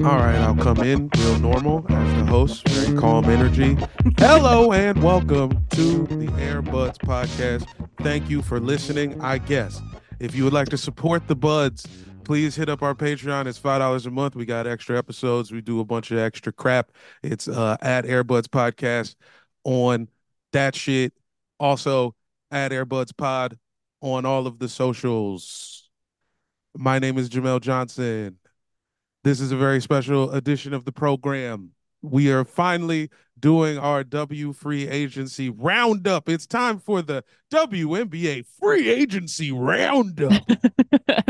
All right, I'll come in real normal as the host, very calm energy. Hello and welcome to the Air Buds Podcast. Thank you for listening, I guess. If you would like to support the Buds, please hit up our Patreon. It's $5 a month. We got extra episodes. We do a bunch of extra crap. It's at Air Buds Podcast on that shit. Also, at Air Buds Pod on all of the socials. My name is Jamel Johnson. This is a very special edition of the program. We are finally doing our W Free Agency Roundup. It's time for the WNBA Free Agency Roundup.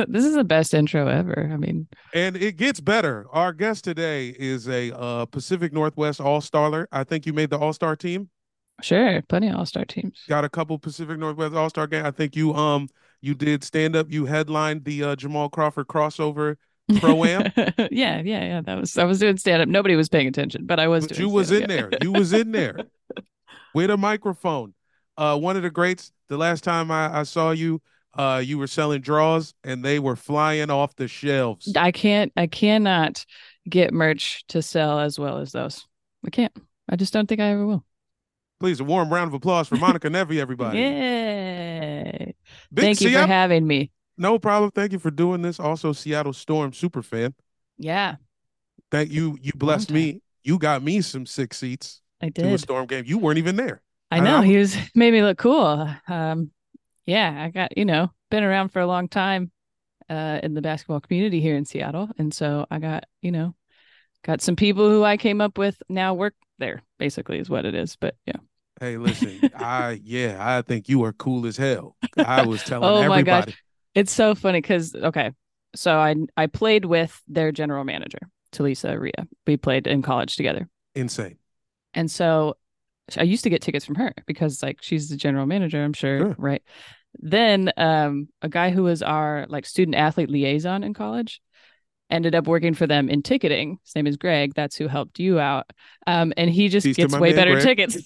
This is the best intro ever. I mean, and it gets better. Our guest today is a Pacific Northwest All-Star. I think you made the All-Star team. Sure, plenty of All-Star teams. Got a couple Pacific Northwest All-Star games. I think you did stand up. You headlined the Jamal Crawford crossover Pro-Am? Yeah. I was doing stand-up. Nobody was paying attention, but I was doing stand-up. You was in there with a microphone. One of the greats. The last time I saw you, you were selling draws and they were flying off the shelves. I cannot get merch to sell as well as those. I can't. I just don't think I ever will. Please, a warm round of applause for Monica Nevy, everybody. Yay. Thank you for having me. No problem. Thank you for doing this. Also, Seattle Storm super fan. Yeah. Thank you. You blessed me. You got me some 6 seats. I did. To a Storm game. You weren't even there. I know. He was made me look cool. Yeah, I got, been around for a long time in the basketball community here in Seattle. And so I got, got some people who I came up with now work there, basically is what it is. But yeah. Hey, listen, I think you are cool as hell. I was telling everybody. My gosh. It's so funny because, so I played with their general manager, Talisa Ria. We played in college together. Insane. And so I used to get tickets from her because, she's the general manager, I'm sure, sure. Right? Then a guy who was our, student-athlete liaison in college ended up working for them in ticketing. His name is Greg. That's who helped you out. And he just gets way better tickets.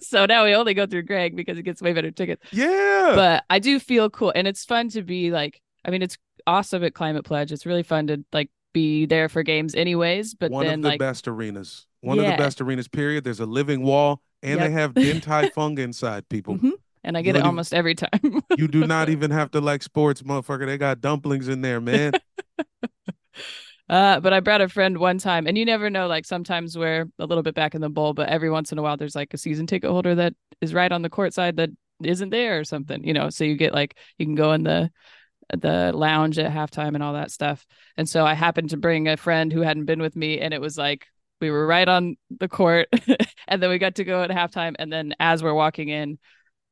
So now we only go through Greg because he gets way better tickets. Yeah. But I do feel cool. And it's fun to be it's awesome at Climate Pledge. It's really fun to be there for games anyways. But One of the best arenas, period. There's a living wall and They have Din Tai Fung inside, people. Mm-hmm. And I get it almost every time. You do not even have to like sports, motherfucker. They got dumplings in there, man. But I brought a friend one time, and you never know, sometimes we're a little bit back in the bowl, but every once in a while there's a season ticket holder that is right on the court side that isn't there or something, so you get you can go in the lounge at halftime and all that stuff. And so I happened to bring a friend who hadn't been with me, and it was we were right on the court and then we got to go at halftime. And then as we're walking in,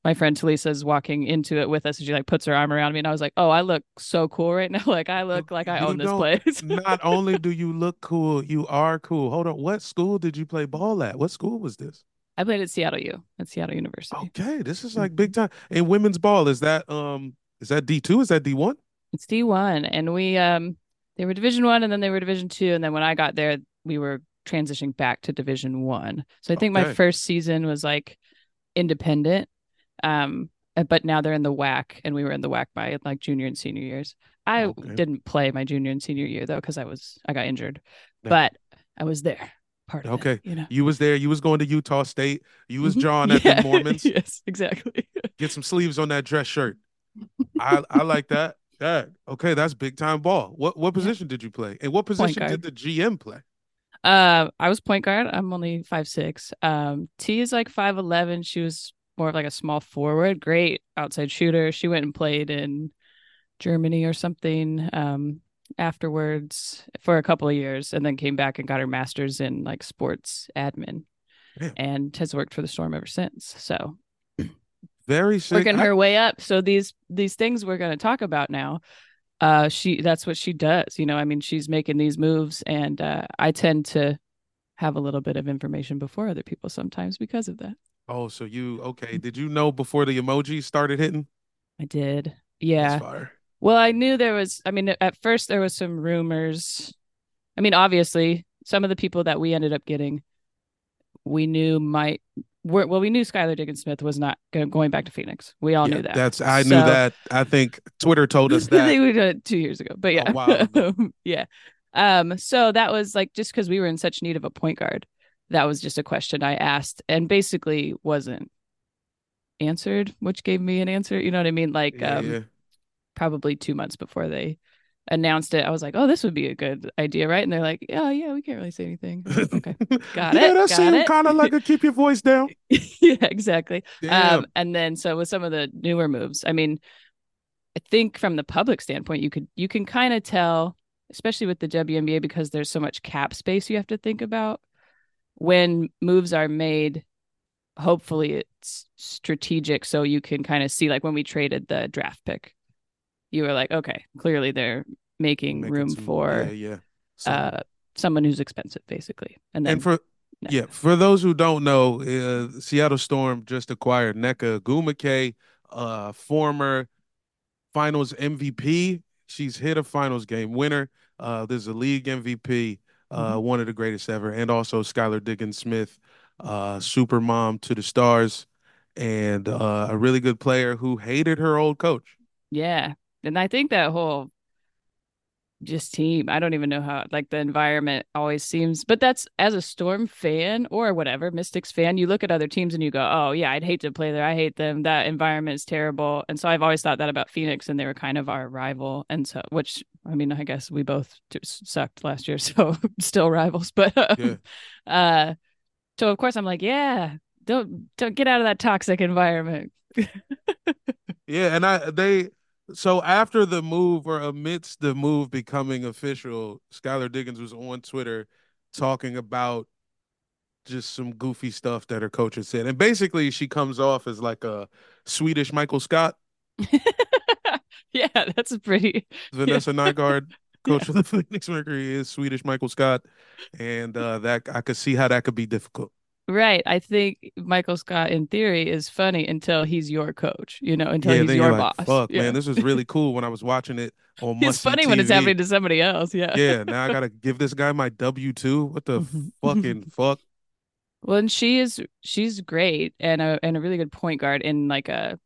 my friend Talisa is walking into it with us, and she like puts her arm around me, and I was like, oh, I look so cool right now. Like I look like I own this place. Not only do you look cool, you are cool. Hold on. What school did you play ball at? What school was this? I played at Seattle U, at Seattle University. Okay, this is like big time. And women's ball, is that D2? Is that D1? It's D1. And we they were Division I, and then they were Division II. And then when I got there, we were transitioning back to Division I. So I think my first season was like independent. But now they're in the WAC, and we were in the WAC by like junior and senior years. I didn't play my junior and senior year though, because I got injured. No. But I was there. Part of it, you know? You was there. You was going to Utah State. You was drawing at the Mormons. Yes, exactly. Get some sleeves on that dress shirt. I like that. That okay. That's big time ball. What position did you play? And what position did the GM play? I was point guard. I'm only 5'6". T is like 5'11". She was more of like a small forward. Great outside shooter. She went and played in Germany or something. Afterwards for a couple of years, and then came back and got her master's in like sports admin. Damn. And has worked for the Storm ever since. So very sick. Working her way up. So these things we're going to talk about now, that's what she does. You know, I mean, she's making these moves, and I tend to have a little bit of information before other people sometimes because of that. Oh, so did you know before the emojis started hitting? I did. Yeah. That's fire. Well, I knew at first there was some rumors. I mean, obviously, some of the people that we ended up getting, we knew Skylar Diggins-Smith was not going back to Phoenix. We all knew that. I knew that. I think Twitter told us that. I think we did it 2 years ago, but yeah. Oh, wow. Yeah. So that was like, just because we were in such need of a point guard, that was just a question I asked and basically wasn't answered, which gave me an answer. You know what I mean? Like, probably 2 months before they announced it, I was like, oh, this would be a good idea, right? And they're like, yeah, we can't really say anything. Okay, got it. Yeah, that seemed kind of like a keep your voice down. Yeah, exactly. Damn. And then so with some of the newer moves, I mean, I think from the public standpoint, you can kind of tell, especially with the WNBA, because there's so much cap space you have to think about when moves are made. Hopefully it's strategic, so you can kind of see, like when we traded the draft pick, you were like, okay, clearly they're making room for someone who's expensive, basically. For those who don't know, Seattle Storm just acquired Nneka Ogwumike, former Finals MVP. She's hit a Finals game winner. There's a league MVP, one of the greatest ever, and also Skylar Diggins-Smith, super mom to the stars, and a really good player who hated her old coach. Yeah. And I think that whole just team, I don't even know how, like the environment always seems, but that's, as a Storm fan or whatever, Mystics fan, you look at other teams and you go, oh yeah, I'd hate to play there. I hate them. That environment is terrible. And so I've always thought that about Phoenix, and they were kind of our rival. And so, which, I mean, I guess we both sucked last year, so still rivals, but so of course I'm like, yeah, don't get out of that toxic environment. Yeah. And So after the move, or amidst the move becoming official, Skylar Diggins was on Twitter talking about just some goofy stuff that her coach had said. And basically she comes off as like a Swedish Michael Scott. Yeah, that's pretty. Vanessa Nygaard, coach of the Phoenix Mercury, is Swedish Michael Scott. And that I could see how that could be difficult. Right. I think Michael Scott, in theory, is funny until he's your coach, you know, until he's your boss. Like, fuck, man, this was really cool when I was watching it on Must. It's funny TV. When it's happening to somebody else. Yeah. Yeah. Now I got to give this guy my W-2. What the fucking fuck? Well, and she's great, and a really good point guard in like a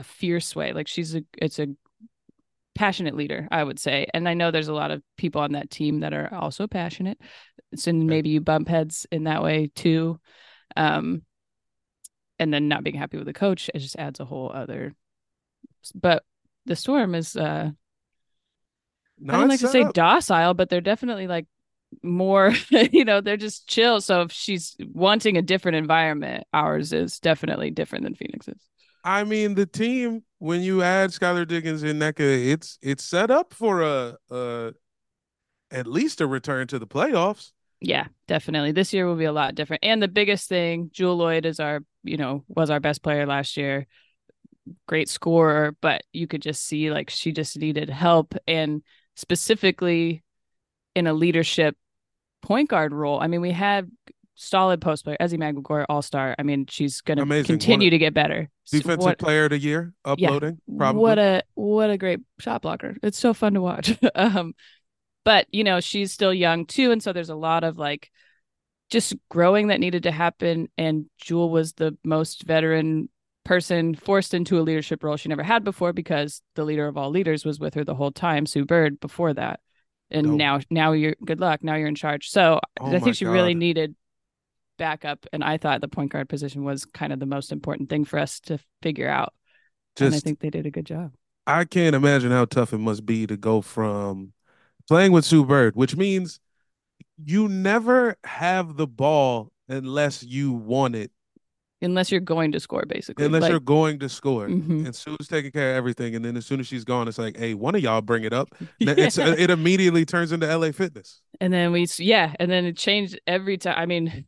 fierce way. Like it's a passionate leader, I would say. And I know there's a lot of people on that team that are also passionate. So maybe you bump heads in that way too. And then not being happy with the coach, it just adds a whole other. But the Storm is, I don't like to say docile, but they're definitely like more, you know, they're just chill. So if she's wanting a different environment, ours is definitely different than Phoenix's. I mean, the team, when you add Skylar Diggins and Nneka, it's set up for at least a return to the playoffs. Yeah, definitely. This year will be a lot different. And the biggest thing, Jewel Lloyd is our you know, was our best player last year, great scorer, but you could just see like she just needed help, and specifically in a leadership point guard role. I mean, we had solid post player, Ezzie Maguire, all-star. I mean, she's going to continue to get better. Defensive player of the year, uploading. Yeah, probably. What a great shot blocker. It's so fun to watch. But, you know, she's still young too. And so there's a lot of like just growing that needed to happen. And Jewel was the most veteran person forced into a leadership role she never had before, because the leader of all leaders was with her the whole time, Sue Bird, before that. And now you're good luck. Now you're in charge. So I think she really needed backup. And I thought the point guard position was kind of the most important thing for us to figure out. And I think they did a good job. I can't imagine how tough it must be to go from playing with Sue Bird, which means you never have the ball unless you want it. Unless you're going to score, basically. Unless you're going to score. Mm-hmm. And Sue's taking care of everything. And then as soon as she's gone, it's like, hey, one of y'all bring it up. Yeah. It immediately turns into LA Fitness. And then and then it changed every time. I mean,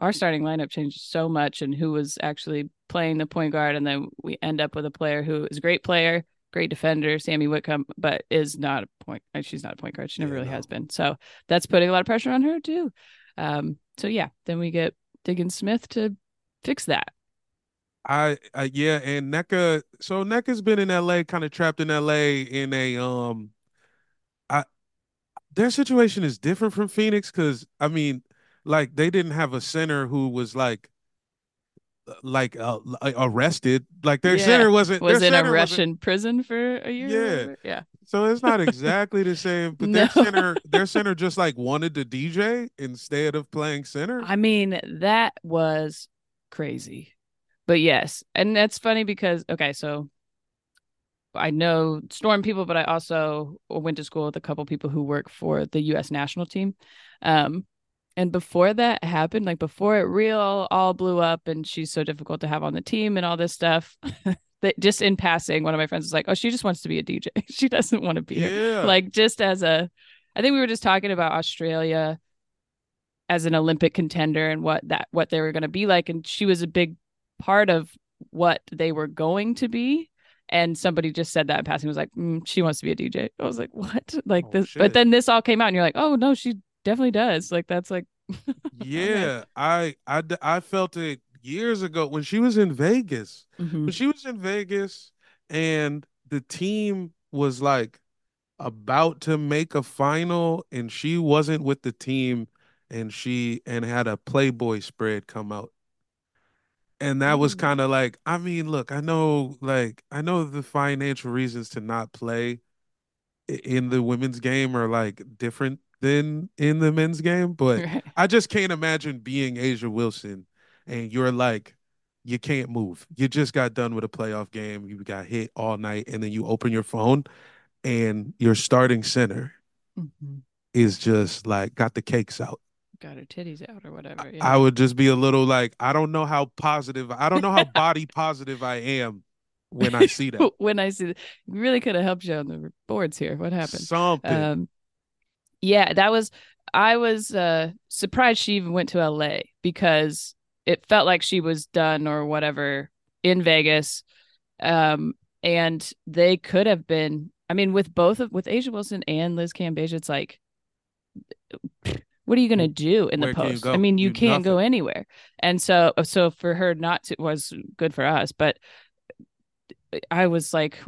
our starting lineup changed so much, and who was actually playing the point guard. And then we end up with a player who is a great player, great defender, Sammy Whitcomb, but is not a point. She's not a point guard. She never really has been. So that's putting a lot of pressure on her too. Then we get Diggins-Smith to fix that. And Nneka. So Nneka's been in LA, kind of trapped in LA in a their situation is different from Phoenix, because I mean, like, they didn't have a center who was arrested. Like their center wasn't in a Russian prison for a year. So it's not exactly the same. But their center just like wanted to DJ instead of playing center. I mean, that was crazy. But yes, and that's funny because so I know Storm people, but I also went to school with a couple people who work for the U.S. national team, and before that happened, like before it real all blew up and she's so difficult to have on the team and all this stuff, that just in passing, one of my friends was like, oh, she just wants to be a DJ. She doesn't want to be here. Like, just as I think we were just talking about Australia as an Olympic contender and what they were going to be like. And she was a big part of what they were going to be. And somebody just said that in passing, was like, she wants to be a DJ. I was like, what? Like this, shit. But then this all came out and you're like, oh no, she definitely does. Like, that's like, yeah, I felt it years ago when she was in Vegas, and the team was like about to make a final and she wasn't with the team. And she had a Playboy spread come out. And that was kind of like, I mean, look, I know the financial reasons to not play in the women's game are like different than in the men's game. But I just can't imagine being A'ja Wilson and you're like, you can't move. You just got done with a playoff game. You got hit all night. And then you open your phone and your starting center is just like got the cakes out. Got her titties out or whatever. Yeah. I would just be a little like, I don't know how body positive I am when I see that. You really could have helped you on the boards here. What happened? Something. I was surprised she even went to LA, because it felt like she was done or whatever in Vegas. And they could have been, I mean, with A'ja Wilson and Liz Cambage, it's like, what are you going to do in the post? I mean, you can't go anywhere. And so for her not to was good for us. But I was like,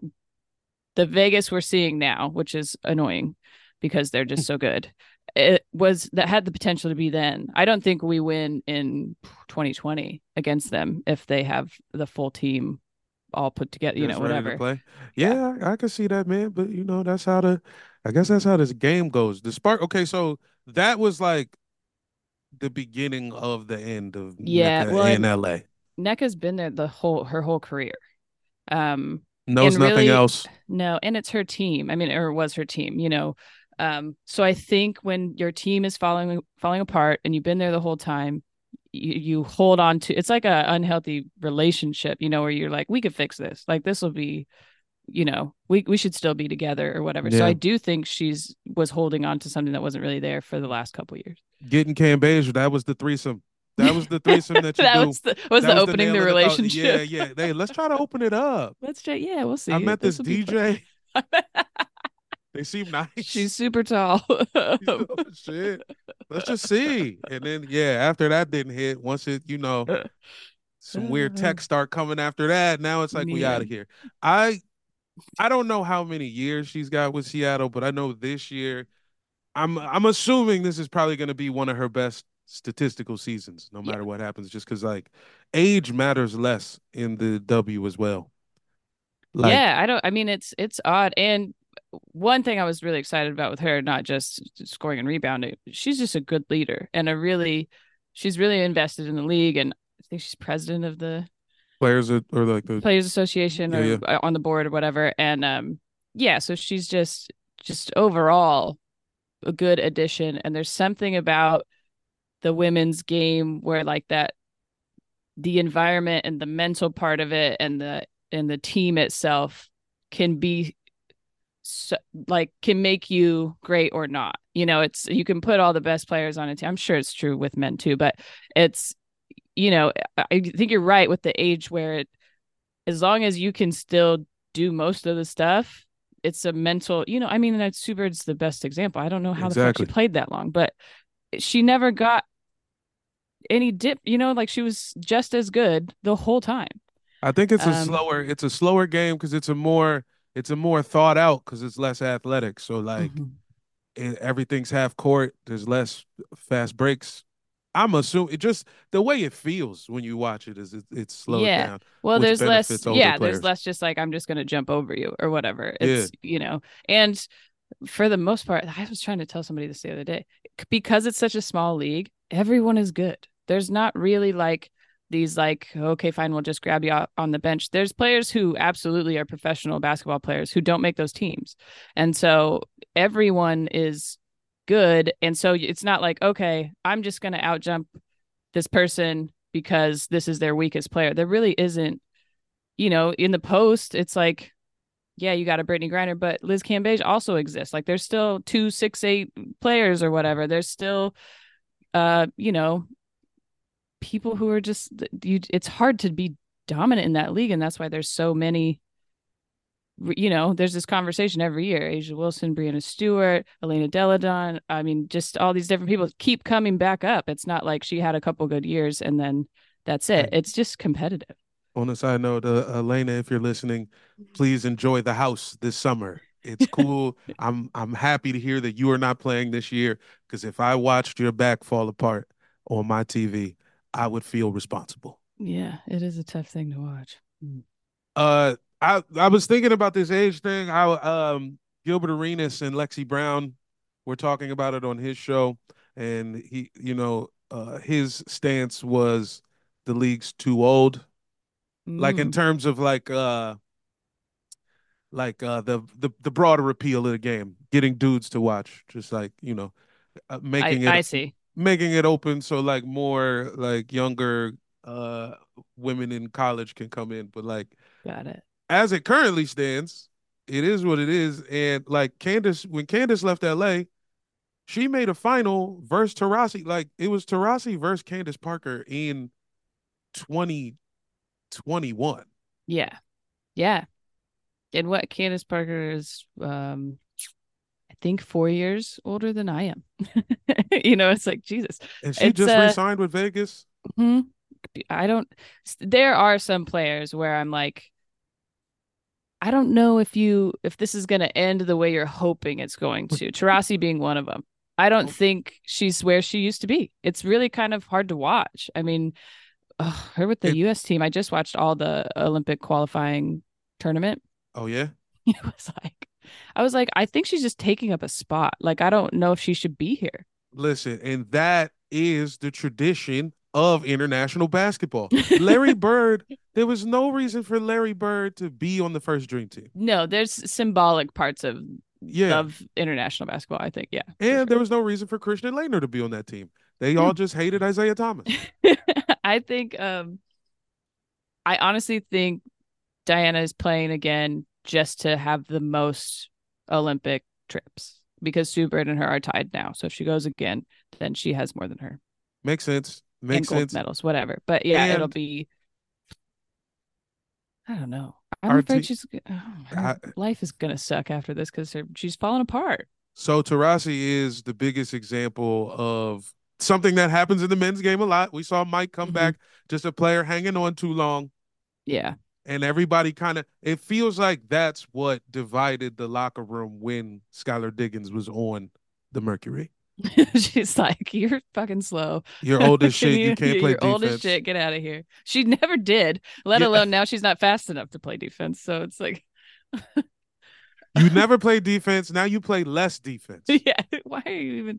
the Vegas we're seeing now, which is annoying because they're just so good. It was that had the potential to be then. I don't think we win in 2020 against them if they have the full team all put together, you know, whatever. I can see that, man. But you know, that's how this game goes. The spark. Okay, so that was like the beginning of the end of Nneka in LA. Nneka's been there her whole career. Knows nothing else. No, and it's her team. I mean, or it was her team, you know. So I think when your team is falling apart and you've been there the whole time, you hold on to, it's like an unhealthy relationship, you know, where you're like, we could fix this. Like, this will be, you know, we should still be together or whatever. Yeah. So I do think was holding on to something that wasn't really there for the last couple of years. Getting Cambage, that was the threesome. That was the threesome that you that was opening the relationship. Yeah. Hey, let's try to open it up. Let's try. Yeah, we'll see. I met this DJ. They seem nice. She's super tall. Shit. Let's just see. And then, yeah, after that didn't hit, once it, you know, some weird texts start coming after that. Now it's like, we out of here. I don't know how many years she's got with Seattle, but I know this year, I'm assuming this is probably going to be one of her best statistical seasons, no matter what happens, just because, like, age matters less in the W as well. Like, yeah, it's odd. And one thing I was really excited about with her, not just scoring and rebounding, she's just a good leader and she's really invested in the league. And I think she's president of the Players Association or on the board or whatever. And so she's just overall a good addition. And there's something about the women's game where, like, that the environment and the mental part of it and the team itself can be so, like, can make you great or not. You know, it's, you can put all the best players on a team. I'm sure it's true with men too, but it's, you know, I think you're right with the age where it, as long as you can still do most of the stuff, it's a mental, you know, I mean, that Sue Bird's the best example. I don't know how the fuck she played that long, but she never got any dip, you know, like she was just as good the whole time. I think it's a slower game because it's a more thought out because it's less athletic. So, like, everything's half court. There's less fast breaks. I'm assuming it just the way it feels when you watch it is it's slowed down. Well, there's less. Yeah, players. There's less. Just like, I'm just going to jump over you or whatever. It's you know, and for the most part, I was trying to tell somebody this the other day, because it's such a small league, everyone is good. There's not really like these like, okay, fine, we'll just grab you out on the bench. There's players who absolutely are professional basketball players who don't make those teams. And so everyone is good. And so it's not like, okay, I'm just going to outjump this person because this is their weakest player. There really isn't, you know, in the post, it's like, yeah, you got a Brittany Griner, but Liz Cambage also exists. Like, there's still 2 6'8" players or whatever. There's still, you know, people who are just, it's hard to be dominant in that league. And that's why there's so many, you know, there's this conversation every year, A'ja Wilson, Breanna Stewart, Elena Deladon. I mean, just all these different people keep coming back up. It's not like she had a couple good years and then that's it. It's just competitive. On a side note, Elena, if you're listening, please enjoy the house this summer. It's cool. I'm happy to hear that you are not playing this year, because if I watched your back fall apart on my TV, I would feel responsible. Yeah, it is a tough thing to watch. I was thinking about this age thing. How Gilbert Arenas and Lexi Brown were talking about it on his show, and he, you know, his stance was the league's too old. Like, in terms of the broader appeal of the game, getting dudes to watch, just like, you know, making it open. So, like, more like younger women in college can come in. But, like, got it. As it currently stands, it is what it is. And, like, when Candace left LA, she made a final versus Taurasi. Like, it was Taurasi versus Candace Parker in 2021. Yeah. And what, Candace Parker is, I think 4 years older than I am. You know, it's like, Jesus. And she just re-signed with Vegas. There are some players where I'm like, I don't know if this is going to end the way you're hoping it's going to. Taurasi being one of them. I don't think she's where she used to be. It's really kind of hard to watch. I mean, her with the U.S. team. I just watched all the Olympic qualifying tournament. Oh, yeah. I was like, I think she's just taking up a spot. Like, I don't know if she should be here. Listen, and that is the tradition of international basketball. Larry Bird, there was no reason for Larry Bird to be on the first Dream Team. No, there's symbolic parts of international basketball, I think. Yeah. And there was no reason for Christian Laettner to be on that team. They all just hated Isaiah Thomas. I think, I honestly think Diana is playing again just to have the most Olympic trips, because Sue Bird and her are tied now. So if she goes again, then she has more than her. Makes sense. Makes and gold sense. Medals, whatever. But yeah, and it'll be. I don't know. I'm afraid she's. Life is gonna suck after this because she's falling apart. So Taurasi is the biggest example of something that happens in the men's game a lot. We saw Mike come back, just a player hanging on too long. Yeah. And everybody kind of, it feels like that's what divided the locker room when Skylar Diggins was on the Mercury. She's like, you're fucking slow. You're old as shit. You can't play defense. You're old as shit. Get out of here. She never did, let alone now she's not fast enough to play defense. So it's like... You never play defense. Now you play less defense. Yeah. Why are you even...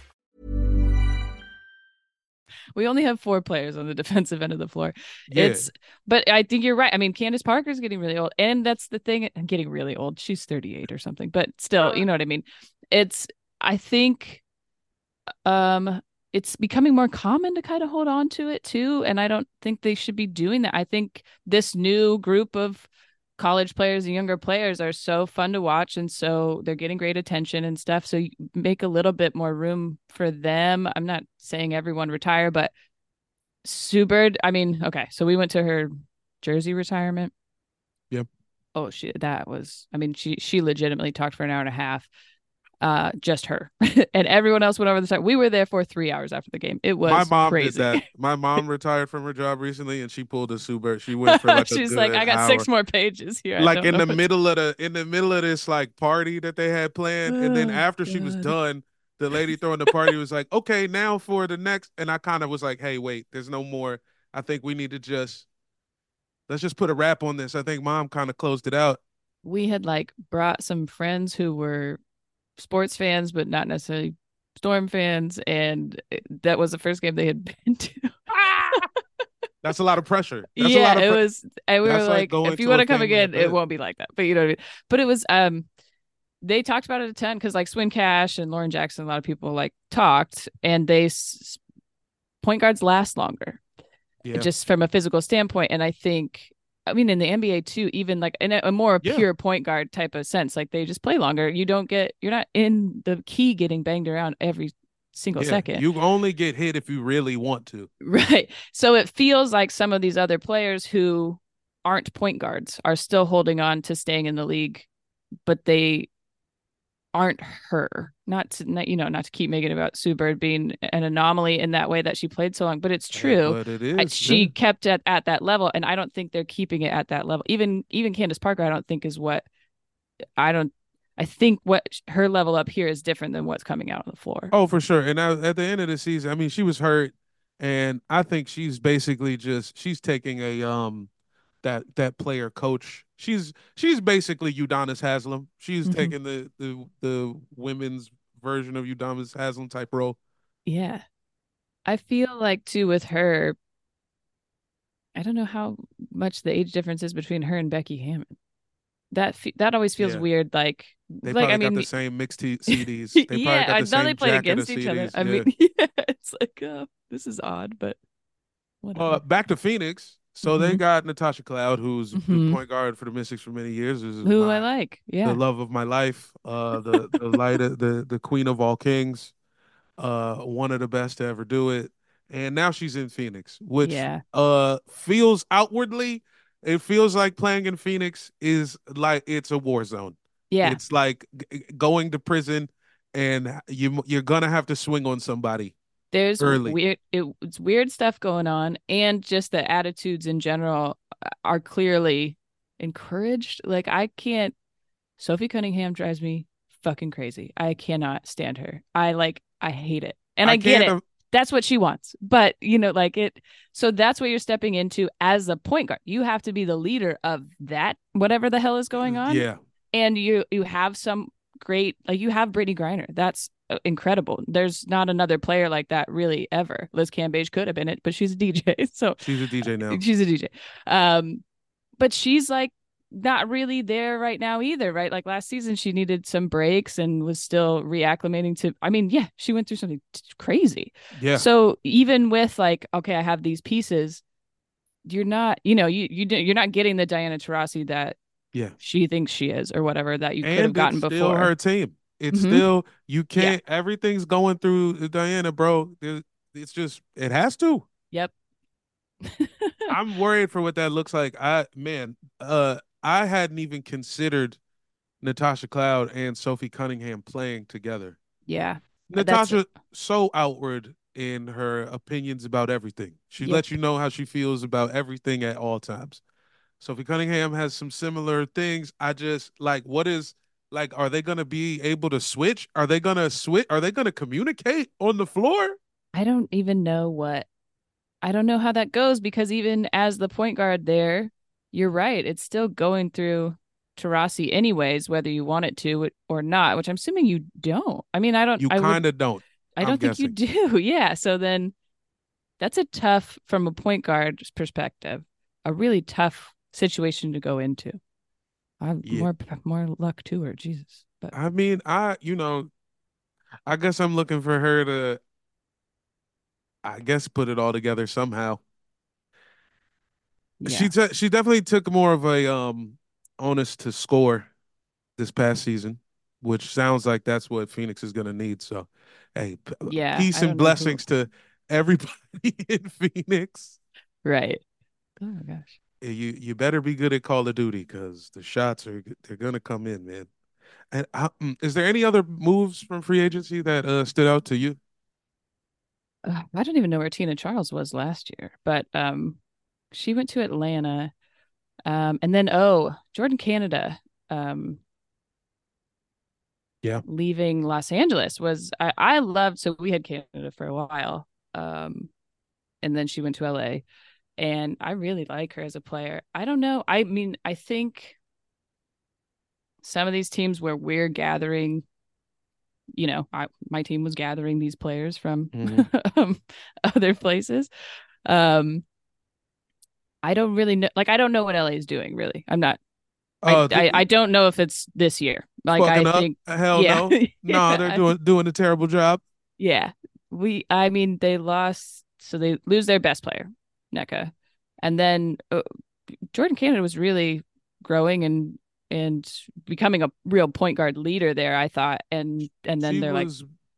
We only have 4 players on the defensive end of the floor. Yeah. But I think you're right. I mean, Candace Parker's getting really old, and that's the thing. I'm getting really old. She's 38 or something, but still, you know what I mean? I think it's becoming more common to kind of hold on to it too. And I don't think they should be doing that. I think this new group of college players and younger players are so fun to watch. And so they're getting great attention and stuff. So you make a little bit more room for them. I'm not saying everyone retire, but Sue Bird, I mean, okay. So we went to her jersey retirement. Yep. Oh, she legitimately talked for an hour and a half. Just her and everyone else went over the side. We were there for 3 hours after the game. It was my mom crazy. Did that. My mom retired from her job recently, and she pulled a Sue Bird. She went for like she's like, I got hour. 6 more pages here. Like in the middle of this like party that they had planned, and then after she was done, the lady throwing the party was like, okay, now for the next. And I kind of was like, hey, wait, there's no more. I think we need to let's just put a wrap on this. I think mom kind of closed it out. We had like brought some friends who were sports fans but not necessarily Storm fans, and that was the first game they had been to. That's a lot of pressure. And we were like if you want to come again, it won't be like that, but you know what I mean? But it was they talked about it a ton because like Swin Cash and Lauren Jackson, a lot of people like talked, and they point guards last longer just from a physical standpoint. And I think in the NBA too, even like in a more pure point guard type of sense, like they just play longer. You're not in the key getting banged around every single second. You only get hit if you really want to. Right. So it feels like some of these other players who aren't point guards are still holding on to staying in the league, but they aren't her. Not to keep making about Sue Bird being an anomaly in that way that she played so long, but it's true. But it is, she kept it at that level, and I don't think they're keeping it at that level. Even Candace Parker, I think what her level up here is different than what's coming out on the floor. Oh, for sure. And at the end of the season, I mean, she was hurt, and I think she's basically she's taking a that player coach. She's basically Udonis Haslem. She's taking the women's version of Udonis Haslem type role. Yeah. I feel like too with her, I don't know how much the age difference is between her and Becky Hammond. That always feels weird. Like they probably got the same mixed CDs. They probably got the same they play against each CDs. Other. I mean, it's like this is odd, but whatever. Back to Phoenix. So they got Natasha Cloud, who's the point guard for the Mystics for many years. Who I like. Yeah. The love of my life. The light of the queen of all kings. One of the best to ever do it. And now she's in Phoenix, which feels outwardly, it feels like playing in Phoenix is like it's a war zone. Yeah. It's like going to prison, and you're going to have to swing on somebody There's early. It's weird stuff going on, and just the attitudes in general are clearly encouraged. Like, I can't. Sophie Cunningham drives me fucking crazy. I cannot stand her. I hate it, and I get it. That's what she wants, but it. So that's what you're stepping into as a point guard. You have to be the leader of that, whatever the hell is going on. Yeah, and you have some great, like, you have Brittany Griner. That's incredible. There's not another player like that really ever. Liz Cambage could have been it, but she's a DJ. So she's a DJ now. But she's like not really there right now either, right? Like last season, she needed some breaks and was still reacclimating to. I mean, yeah, she went through something crazy. Yeah. So even with like, okay, I have these pieces, you're not, you're not getting the Diana Taurasi that she thinks she is or whatever that you could have gotten before. Still her team. It's still, you can't, everything's going through Diana, bro. It's just, it has to. Yep. I'm worried for what that looks like. I hadn't even considered Natasha Cloud and Sophie Cunningham playing together. Yeah. Natasha, so outward in her opinions about everything. She lets you know how she feels about everything at all times. Sophie Cunningham has some similar things. I just, like, what is... Like, are they going to be able to switch? Are they going to switch? Are they going to communicate on the floor? I don't know how that goes, because even as the point guard there, you're right. It's still going through Taurasi anyways, whether you want it to or not, which I'm assuming you don't. I mean, I don't. You kind of don't. I don't think you do. Yeah. So then that's a tough, from a point guard's perspective, a really tough situation to go into. More luck to her, Jesus. But I mean, I guess I'm looking for her to, put it all together somehow. Yeah. She definitely took more of a onus to score this past season, which sounds like that's what Phoenix is going to need. So, hey, peace and blessings to everybody in Phoenix. Right. Oh my gosh. You better be good at Call of Duty, because the shots they're gonna come in, man. And is there any other moves from free agency that stood out to you? I don't even know where Tina Charles was last year, but she went to Atlanta, and then Jordan Canada, leaving Los Angeles was I loved. So we had Canada for a while, and then she went to LA. And I really like her as a player. I don't know. I mean, I think some of these teams where we're gathering, my team was gathering these players from other places. I don't really know. Like, I don't know what LA is doing, really. I'm not. I don't know if it's this year. Like, Hell no. No, they're doing a terrible job. Yeah. They lost. So they lose their best player, Nneka, and then Jordan Canada was really growing and becoming a real point guard leader there, I thought, and then they're like,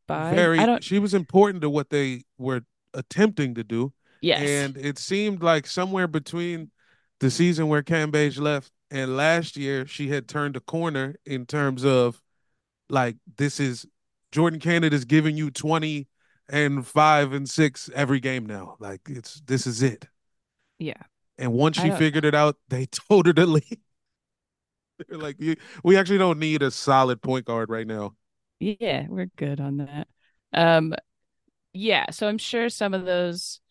bye. She was important to what they were attempting to do. Yes, and it seemed like somewhere between the season where Cambage left and last year, she had turned a corner in terms of, like, this is Jordan Canada's giving you 20. And 5 and 6 every game now. Like, this is it. Yeah. And once she figured it out, they told her to leave. They're like, we actually don't need a solid point guard right now. Yeah, we're good on that. Yeah, so I'm sure some of those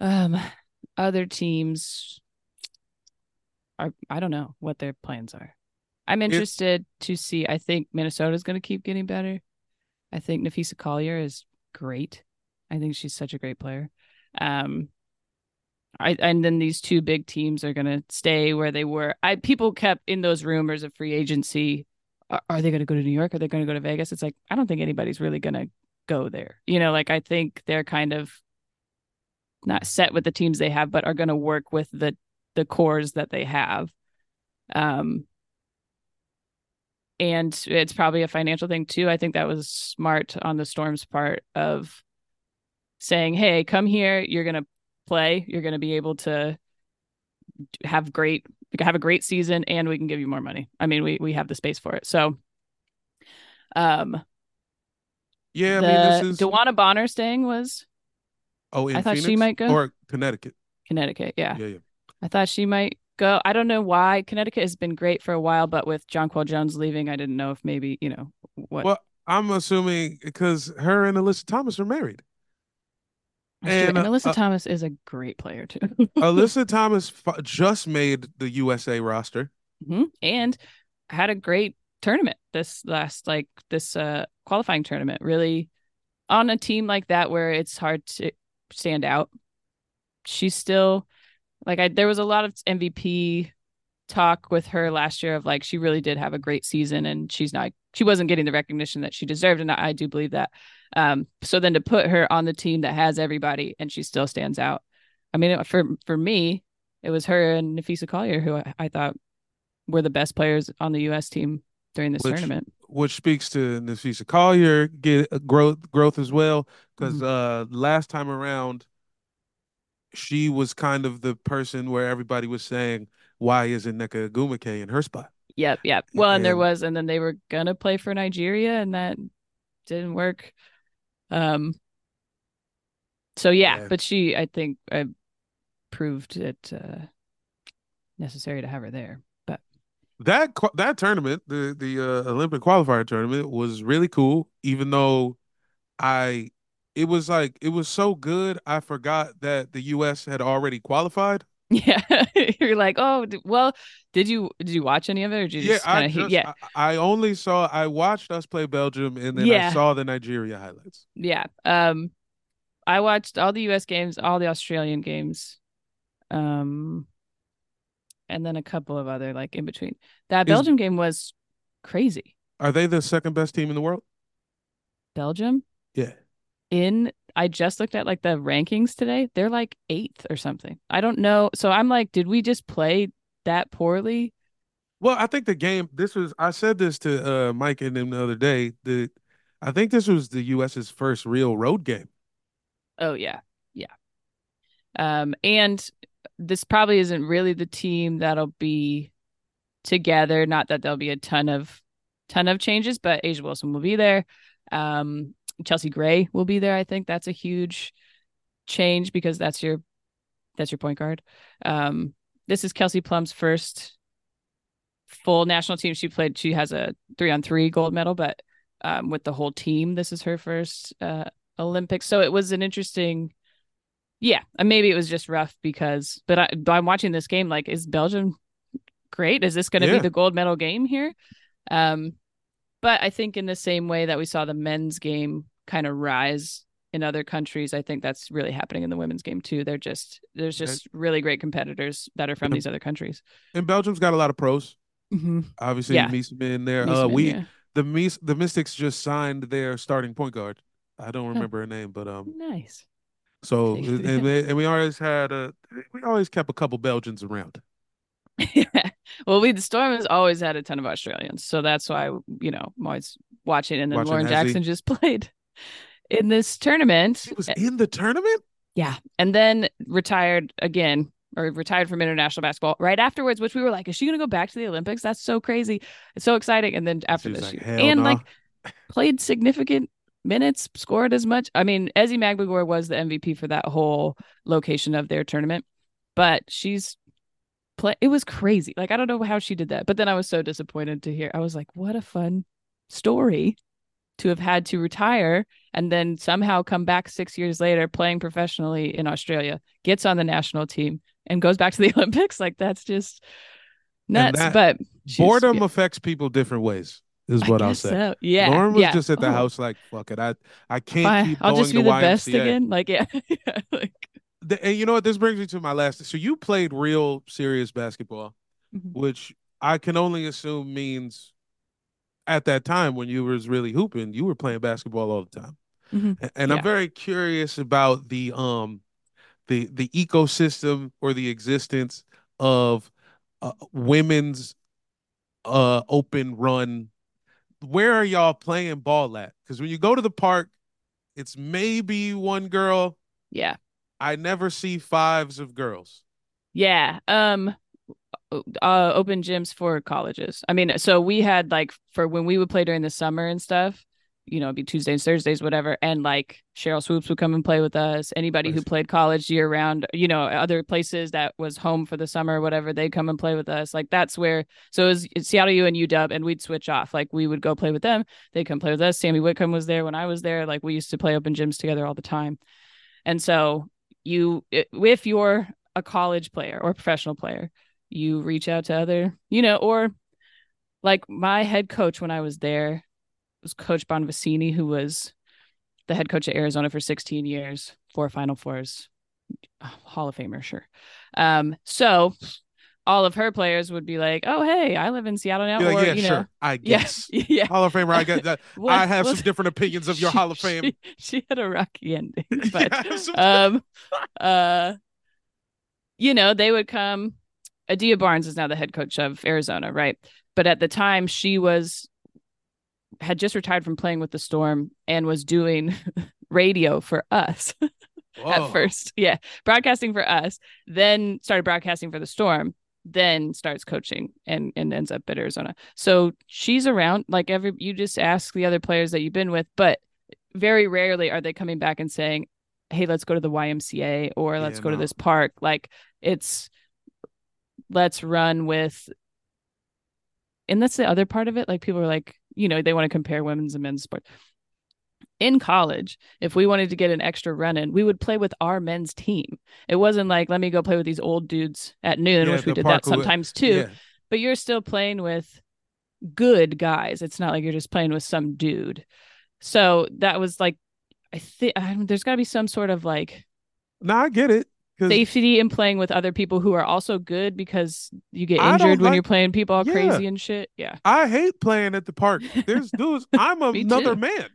other teams are, I don't know what their plans are. I'm interested to see. I think Minnesota's going to keep getting better. I think Nafisa Collier is great. I think she's such a great player. And then these two big teams are going to stay where they were. People kept in those rumors of free agency. Are they going to go to New York? Are they going to go to Vegas? It's like, I don't think anybody's really going to go there. I think they're kind of not set with the teams they have, but are going to work with the cores that they have. And it's probably a financial thing, too. I think that was smart on the Storm's part of saying, hey, come here. You're going to play. You're going to be able to have a great season, and we can give you more money. I mean, we have the space for it. So Yeah, the, I mean, this is Dewana Bonner's thing was. Oh, in I thought Phoenix? She might go or Connecticut. Connecticut, yeah. Yeah, yeah. I thought she might go. I don't know why. Connecticut has been great for a while, but with Jonquel Jones leaving, I didn't know if maybe you know what. Well, I'm assuming because her and Alyssa Thomas are married. And Alyssa Thomas is a great player too. Alyssa Thomas just made the USA roster. Mm-hmm. And had a great tournament this qualifying tournament. Really, on a team like that where it's hard to stand out, she's still like there was a lot of MVP talk with her last year of like she really did have a great season and she wasn't getting the recognition that she deserved, and I do believe that. So then to put her on the team that has everybody and she still stands out. I mean, for me, it was her and Nafisa Collier who I thought were the best players on the U.S. team during this tournament. Which speaks to Nafisa Collier growth as well, because mm-hmm. Last time around, she was kind of the person where everybody was saying, why isn't Nneka Ogwumike in her spot? Yep. Well, and there was, and then they were going to play for Nigeria, and that didn't work. But she, I think, proved it necessary to have her there. But that tournament, the Olympic qualifier tournament, was really cool. Even though it was so good, I forgot that the U.S. had already qualified. Yeah, you're like, oh, well, did you watch any of it? Or did you I watched us play Belgium, and then I saw the Nigeria highlights. Yeah, I watched all the U.S. games, all the Australian games, and then a couple of other like in between. That Belgium game was crazy. Are they the second best team in the world? Belgium? Yeah. I just looked at like the rankings today. They're like 8th or something. I don't know. So I'm like, did we just play that poorly? Well, I think I said this to Mike and him the other day. I think this was the U.S.'s first real road game. Oh, yeah. Yeah. And this probably isn't really the team that'll be together. Not that there'll be a ton of changes, but A'ja Wilson will be there. Chelsea Gray will be there. I think that's a huge change because that's your point guard. This is Kelsey Plum's first full national team. She has a 3-on-3 gold medal, but with the whole team, this is her first Olympics. So it was an interesting, maybe it was just rough because, but I'm watching this game like, is Belgium great? Is this going to be the gold medal game here? But I think in the same way that we saw the men's game kind of rise in other countries, I think that's really happening in the women's game too. There's just really great competitors that are from these other countries. And Belgium's got a lot of pros. Mm-hmm. Obviously, Miesman in there. The Mystics just signed their starting point guard. I don't remember her name, but nice. So and we always kept a couple Belgians around. Yeah. Well, the Storm has always had a ton of Australians, so that's why I'm always watching. And then Lauren Jackson just played in this tournament. She was in the tournament? Yeah. And then retired from international basketball right afterwards, which we were like, is she going to go back to the Olympics? That's so crazy. It's so exciting. And then after this, played significant minutes, scored as much. I mean, Eze Magbagor was the MVP for that whole location of their tournament, but she's play. It was crazy. Like, I don't know how she did that. But then I was so disappointed to hear. I was like, what a fun story to have had to retire and then somehow come back 6 years later playing professionally in Australia, gets on the national team and goes back to the Olympics. Like, that's just nuts. But boredom affects people different ways is what I'll say. So. Yeah. Lauren was just at the house like, fuck it. I can't keep going. I'll just be the YMCA. Best again. Like, yeah. Yeah. Like, and you know what? This brings me to my last. So you played real serious basketball, mm-hmm. which I can only assume means at that time when you was really hooping, you were playing basketball all the time. Mm-hmm. And I'm very curious about the ecosystem or the existence of women's open run. Where are y'all playing ball at? Because when you go to the park, it's maybe one girl. Yeah. I never see fives of girls. Yeah. Open gyms for colleges. I mean, so we had like for when we would play during the summer and stuff, you know, it'd be Tuesdays, Thursdays, whatever. And like Cheryl Swoops would come and play with us. Anybody who played college year round, you know, other places that was home for the summer or whatever, they'd come and play with us. Like that's where, so it was Seattle U and UW, and we'd switch off. Like we would go play with them. They'd come play with us. Sammy Whitcomb was there when I was there. Like we used to play open gyms together all the time. And so if you're a college player or professional player, you reach out to other, you know, or like my head coach when I was there, was Coach Bonvicini, who was the head coach at Arizona for 16 years, 4 Final Fours, Hall of Famer, sure. So all of her players would be like, "Oh, hey, I live in Seattle now." Like, or, yeah, you know, sure, I guess. Yeah, yeah. Hall of Famer, I got that. I have some different opinions of your Hall of Fame. She had a rocky ending, but you know, they would come. Adia Barnes is now the head coach of Arizona, right? But at the time, she had just retired from playing with the Storm and was doing radio for us at first. Yeah. Broadcasting for us, then started broadcasting for the Storm, then starts coaching and ends up at Arizona. So she's around, like you just ask the other players that you've been with, but very rarely are they coming back and saying, "Hey, let's go to the YMCA," or "Let's go to this park." Like let's run with, and that's the other part of it. Like people are like, you know, they want to compare women's and men's sports. In college, if we wanted to get an extra run in, we would play with our men's team. It wasn't like, let me go play with these old dudes at noon, which we did that sometimes too. Yeah. But you're still playing with good guys. It's not like you're just playing with some dude. So that was like, I think there's got to be some sort of like, no, I get it. Safety in playing with other people who are also good, because you get injured when you're playing people all crazy and shit. Yeah, I hate playing at the park. There's dudes. I'm another man,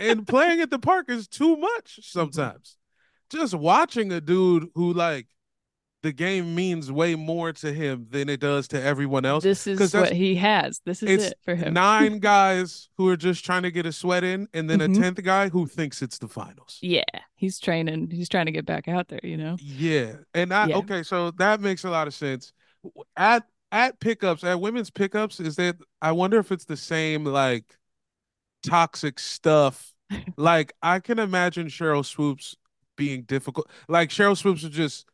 and playing at the park is too much sometimes. Just watching a dude who like the game means way more to him than it does to everyone else. This is what he has. This is it for him. 9 guys who are just trying to get a sweat in, and then a 10th guy who thinks it's the finals. Yeah. He's training. He's trying to get back out there, you know? Yeah. And okay, so that makes a lot of sense. At pickups, at women's pickups, is that, I wonder if it's the same, like, toxic stuff. Like, I can imagine Cheryl Swoops being difficult. Like, Cheryl Swoops was just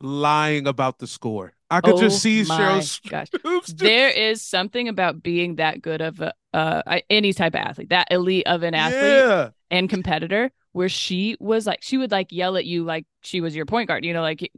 lying about the score. I could just see Cheryl Swoops. There is something about being that good of any type of athlete, that elite of an athlete and competitor, where she was like, she would like yell at you like she was your point guard, you know, like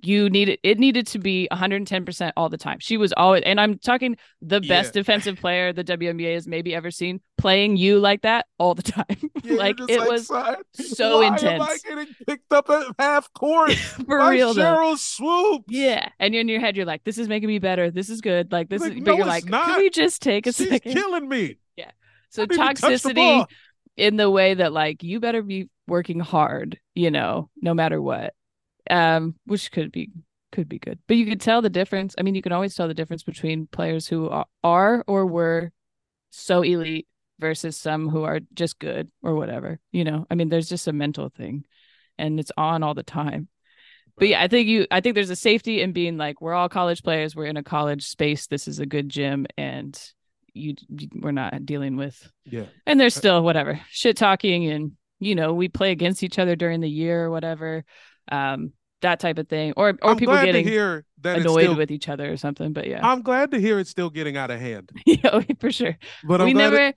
you needed, it needed to be 110% all the time. She was always, and I'm talking the best defensive player the WNBA has maybe ever seen, playing you like that all the time. Yeah, like it like, was so intense. Am I getting picked up at half court for real, Cheryl Swoops? Yeah, and in your head you're like, this is making me better. This is good. Like this is, but you're like, can we just take a second? She's killing me. Yeah. So toxicity. In the way that, like, you better be working hard, you know, no matter what, which could be good. But you could tell the difference. I mean, you can always tell the difference between players who are or were so elite versus some who are just good or whatever, you know. I mean, there's just a mental thing, and it's on all the time. But yeah, I think there's a safety in being like, we're all college players. We're in a college space. This is a good gym. And we're not dealing with and there's still whatever shit talking, and you know, we play against each other during the year or whatever, that type of thing, or I'm people getting annoyed with each other or something. But yeah, I'm glad to hear it's still getting out of hand. Yeah, for sure. But I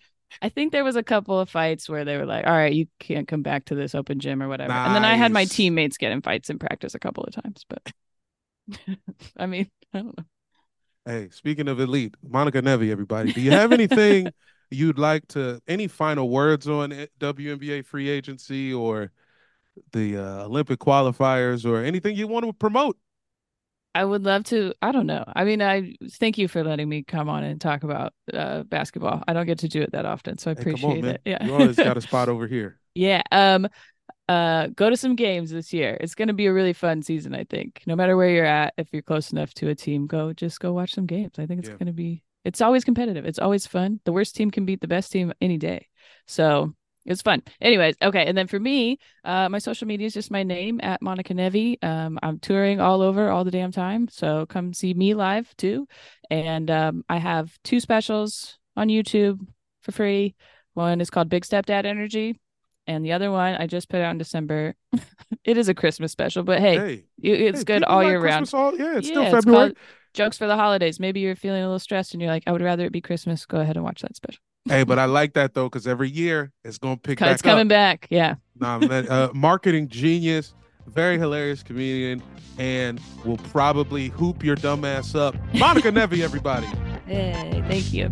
think there was a couple of fights where they were like, all right, you can't come back to this open gym or whatever. Nice. And then I had my teammates get in fights in practice a couple of times, but I mean, I don't know. Hey, speaking of elite, Monica Nevi, everybody, do you have anything you'd like to, any final words on WNBA free agency or the Olympic qualifiers, or anything you want to promote? I would love to. I don't know. I mean, I thank you for letting me come on and talk about basketball. I don't get to do it that often, so I appreciate it. Yeah. You always got a spot over here. Yeah. Go to some games this year. It's going to be a really fun season, I think. No matter where you're at, if you're close enough to a team, go watch some games. I think it's going to be, it's always competitive. It's always fun. The worst team can beat the best team any day. So it's fun. Anyways. Okay. And then for me, my social media is just my name, at Monica Nevi. I'm touring all over all the damn time. So come see me live too. And I have 2 specials on YouTube for free. One is called Big Stepdad Energy, and the other one I just put out in December. It is a Christmas special, but hey, it's good all year round. Yeah, it's still February. It's Jokes for the Holidays. Maybe you're feeling a little stressed and you're like, I would rather it be Christmas. Go ahead and watch that special. Hey, but I like that, though, because every year it's going to pick back up. It's coming back. Yeah. Nah, man, marketing genius, very hilarious comedian, and will probably hoop your dumbass up. Monica Nevi, everybody. Hey, thank you.